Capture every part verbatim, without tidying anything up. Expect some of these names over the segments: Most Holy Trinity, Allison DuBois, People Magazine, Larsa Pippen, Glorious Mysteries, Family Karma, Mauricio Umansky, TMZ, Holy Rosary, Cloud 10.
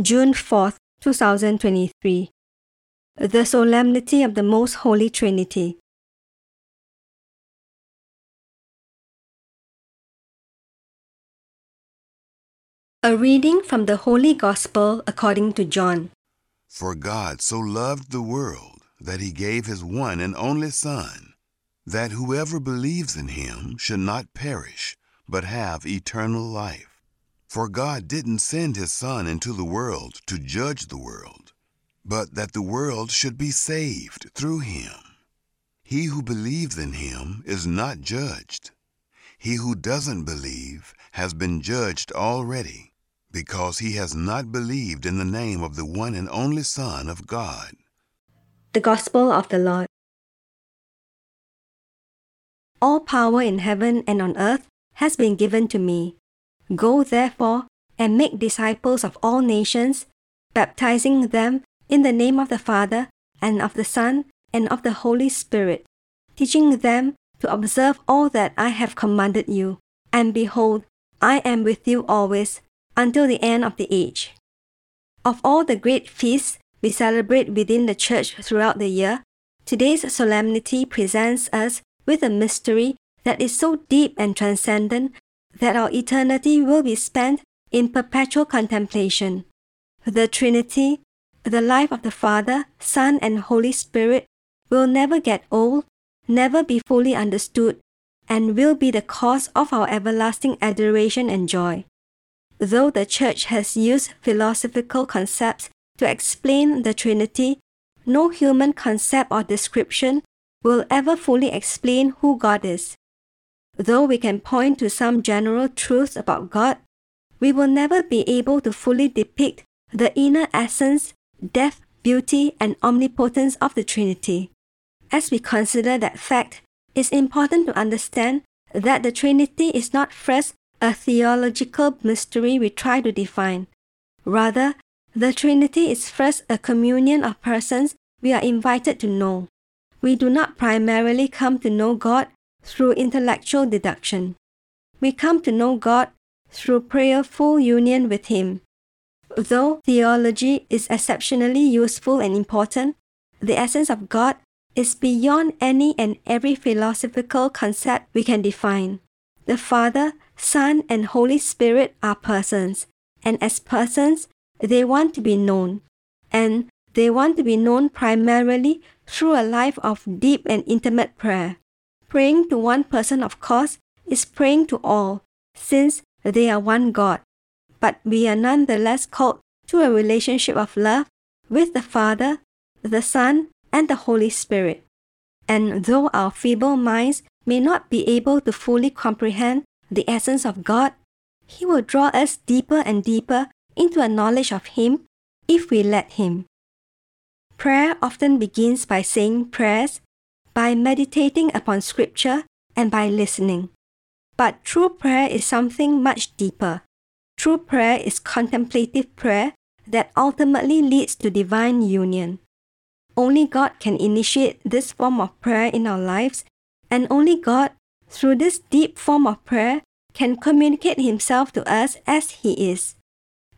June fourth, twenty twenty-three. The Solemnity of the Most Holy Trinity. A reading from the Holy Gospel according to John. For God so loved the world that he gave his one and only Son, that whoever believes in him should not perish, but have eternal life. For God didn't send his Son into the world to judge the world, but that the world should be saved through him. He who believes in him is not judged. He who doesn't believe has been judged already, because he has not believed in the name of the one and only Son of God. The Gospel of the Lord. All power in heaven and on earth has been given to me. Go therefore and make disciples of all nations, baptizing them in the name of the Father and of the Son and of the Holy Spirit, teaching them to observe all that I have commanded you. And behold, I am with you always, until the end of the age. Of all the great feasts we celebrate within the Church throughout the year, today's solemnity presents us with a mystery that is so deep and transcendent that our eternity will be spent in perpetual contemplation. The Trinity, the life of the Father, Son, and Holy Spirit, will never get old, never be fully understood, and will be the cause of our everlasting adoration and joy. Though the Church has used philosophical concepts to explain the Trinity, no human concept or description will ever fully explain who God is. Though we can point to some general truths about God, we will never be able to fully depict the inner essence, depth, beauty, and omnipotence of the Trinity. As we consider that fact, it's important to understand that the Trinity is not first a theological mystery we try to define. Rather, the Trinity is first a communion of persons we are invited to know. We do not primarily come to know God through intellectual deduction. We come to know God through prayerful union with Him. Though theology is exceptionally useful and important, the essence of God is beyond any and every philosophical concept we can define. The Father, Son, and Holy Spirit are persons, and as persons, they want to be known. And they want to be known primarily through a life of deep and intimate prayer. Praying to one person, of course, is praying to all, since they are one God. But we are nonetheless called to a relationship of love with the Father, the Son, and the Holy Spirit. And though our feeble minds may not be able to fully comprehend the essence of God, He will draw us deeper and deeper into a knowledge of Him if we let Him. Prayer often begins by saying prayers, by meditating upon Scripture, and by listening. But true prayer is something much deeper. True prayer is contemplative prayer that ultimately leads to divine union. Only God can initiate this form of prayer in our lives, and only God, through this deep form of prayer, can communicate Himself to us as He is.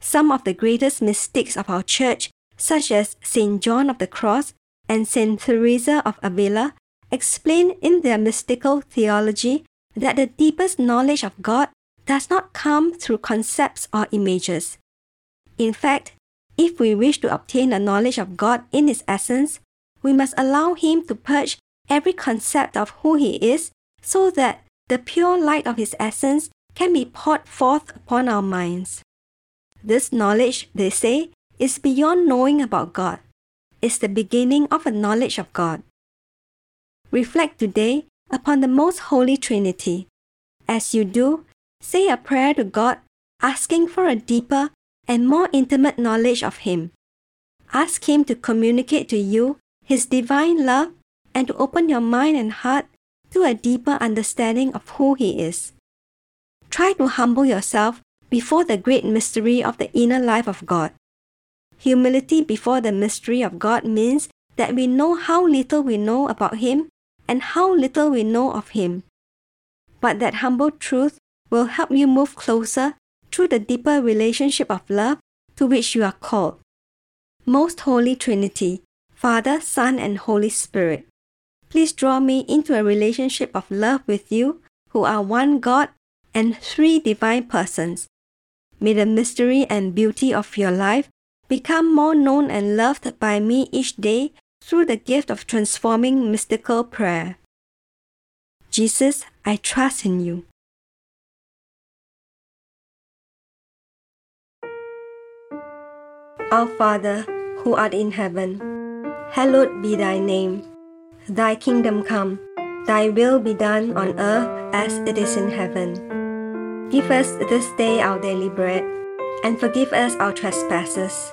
Some of the greatest mystics of our Church, such as Saint John of the Cross and Saint Teresa of Avila, explain in their mystical theology that the deepest knowledge of God does not come through concepts or images. In fact, if we wish to obtain a knowledge of God in His essence, we must allow Him to purge every concept of who He is so that the pure light of His essence can be poured forth upon our minds. This knowledge, they say, is beyond knowing about God. It's the beginning of a knowledge of God. Reflect today upon the Most Holy Trinity. As you do, say a prayer to God asking for a deeper and more intimate knowledge of Him. Ask Him to communicate to you His divine love and to open your mind and heart to a deeper understanding of who He is. Try to humble yourself before the great mystery of the inner life of God. Humility before the mystery of God means that we know how little we know about Him and how little we know of Him. But that humble truth will help you move closer through the deeper relationship of love to which you are called. Most Holy Trinity, Father, Son, and Holy Spirit, please draw me into a relationship of love with you, who are one God and three divine persons. May the mystery and beauty of your life become more known and loved by me each day through the gift of transforming mystical prayer. Jesus, I trust in you. Our Father, who art in heaven, hallowed be thy name. Thy kingdom come, thy will be done on earth as it is in heaven. Give us this day our daily bread, and forgive us our trespasses,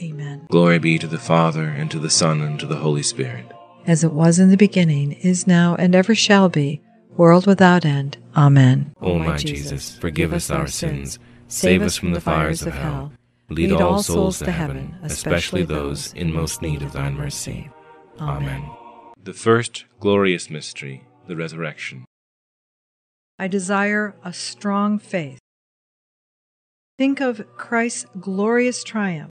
Amen. Glory be to the Father, and to the Son, and to the Holy Spirit. As it was in the beginning, is now, and ever shall be, world without end. Amen. O my Jesus, forgive us our sins, save us from the fires of hell, lead all souls to heaven, especially those in most need of thy mercy. Amen. The first glorious mystery, the Resurrection. I desire a strong faith. Think of Christ's glorious triumph,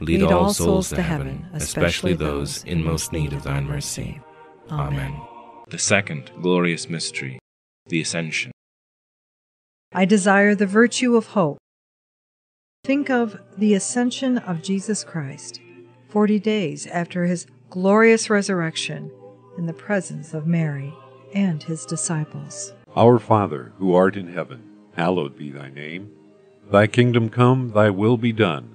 Lead all souls to heaven, especially those in most need of thy mercy. Amen. The second glorious mystery, the Ascension. I desire the virtue of hope. Think of the ascension of Jesus Christ, forty days after his glorious resurrection, in the presence of Mary and his disciples. Our Father, who art in heaven, hallowed be thy name. Thy kingdom come, thy will be done,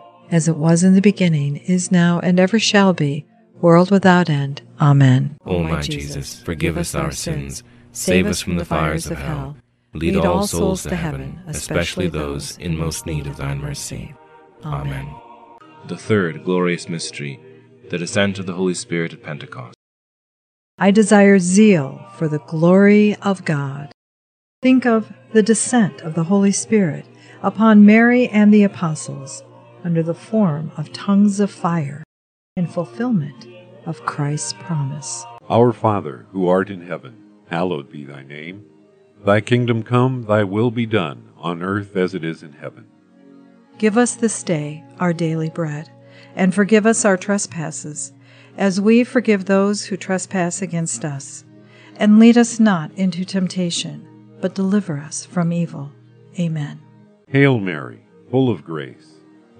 As it was in the beginning, is now, and ever shall be, world without end. Amen. O my Jesus, forgive us our sins, save us from the fires of hell, lead all souls to heaven, especially those in most need of thy mercy. Amen. The third glorious mystery, the descent of the Holy Spirit at Pentecost. I desire zeal for the glory of God. Think of the descent of the Holy Spirit upon Mary and the apostles under the form of tongues of fire in fulfillment of Christ's promise. Our Father, who art in heaven, hallowed be thy name. Thy kingdom come, thy will be done, on earth as it is in heaven. Give us this day our daily bread, and forgive us our trespasses, as we forgive those who trespass against us. And lead us not into temptation, but deliver us from evil. Amen. Hail Mary, full of grace,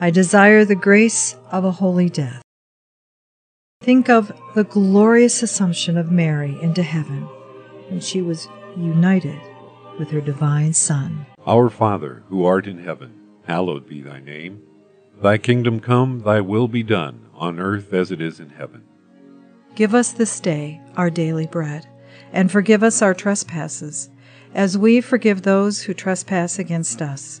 I desire the grace of a holy death. Think of the glorious Assumption of Mary into heaven, when she was united with her divine Son. Our Father, who art in heaven, hallowed be thy name. Thy kingdom come, thy will be done, on earth as it is in heaven. Give us this day our daily bread, and forgive us our trespasses, as we forgive those who trespass against us.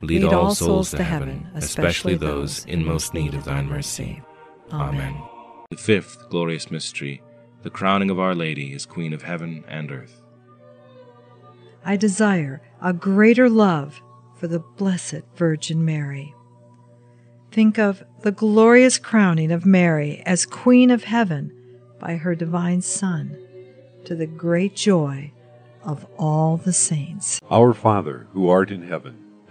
lead all souls to heaven, especially those in most need of thy mercy. Amen. The fifth glorious mystery, the crowning of Our Lady as Queen of Heaven and Earth. I desire a greater love for the Blessed Virgin Mary. Think of the glorious crowning of Mary as Queen of Heaven by her divine Son, to the great joy of all the saints. Our Father, who art in heaven,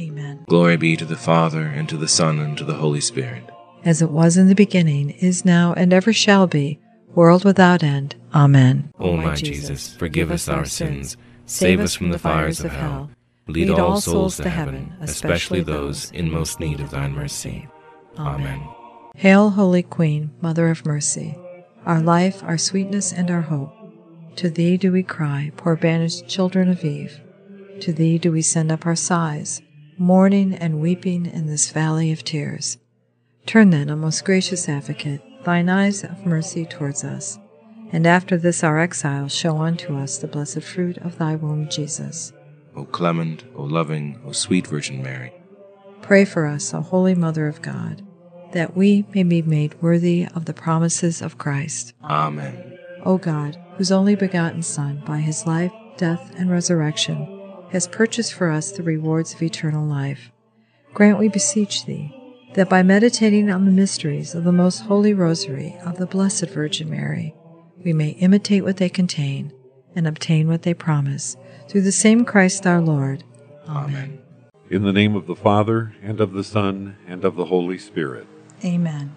Amen. Glory be to the Father, and to the Son, and to the Holy Spirit. As it was in the beginning, is now, and ever shall be, world without end. Amen. O my Jesus, forgive us our sins, save us from the fires of hell, lead all souls to heaven, especially those in most need of thy mercy. Amen. Hail, Holy Queen, Mother of Mercy, our life, our sweetness, and our hope. To thee do we cry, poor banished children of Eve. To thee do we send up our sighs, mourning and weeping in this valley of tears. Turn then, O most gracious Advocate, thine eyes of mercy towards us, and after this our exile show unto us the blessed fruit of thy womb, Jesus. O clement, O loving, O sweet Virgin Mary, pray for us, O Holy Mother of God, that we may be made worthy of the promises of Christ. Amen. O God, whose only begotten Son, by his life, death, and resurrection, has purchased for us the rewards of eternal life, grant, we beseech thee, that by meditating on the mysteries of the Most Holy Rosary of the Blessed Virgin Mary, we may imitate what they contain and obtain what they promise, through the same Christ our Lord. Amen. In the name of the Father, and of the Son, and of the Holy Spirit. Amen.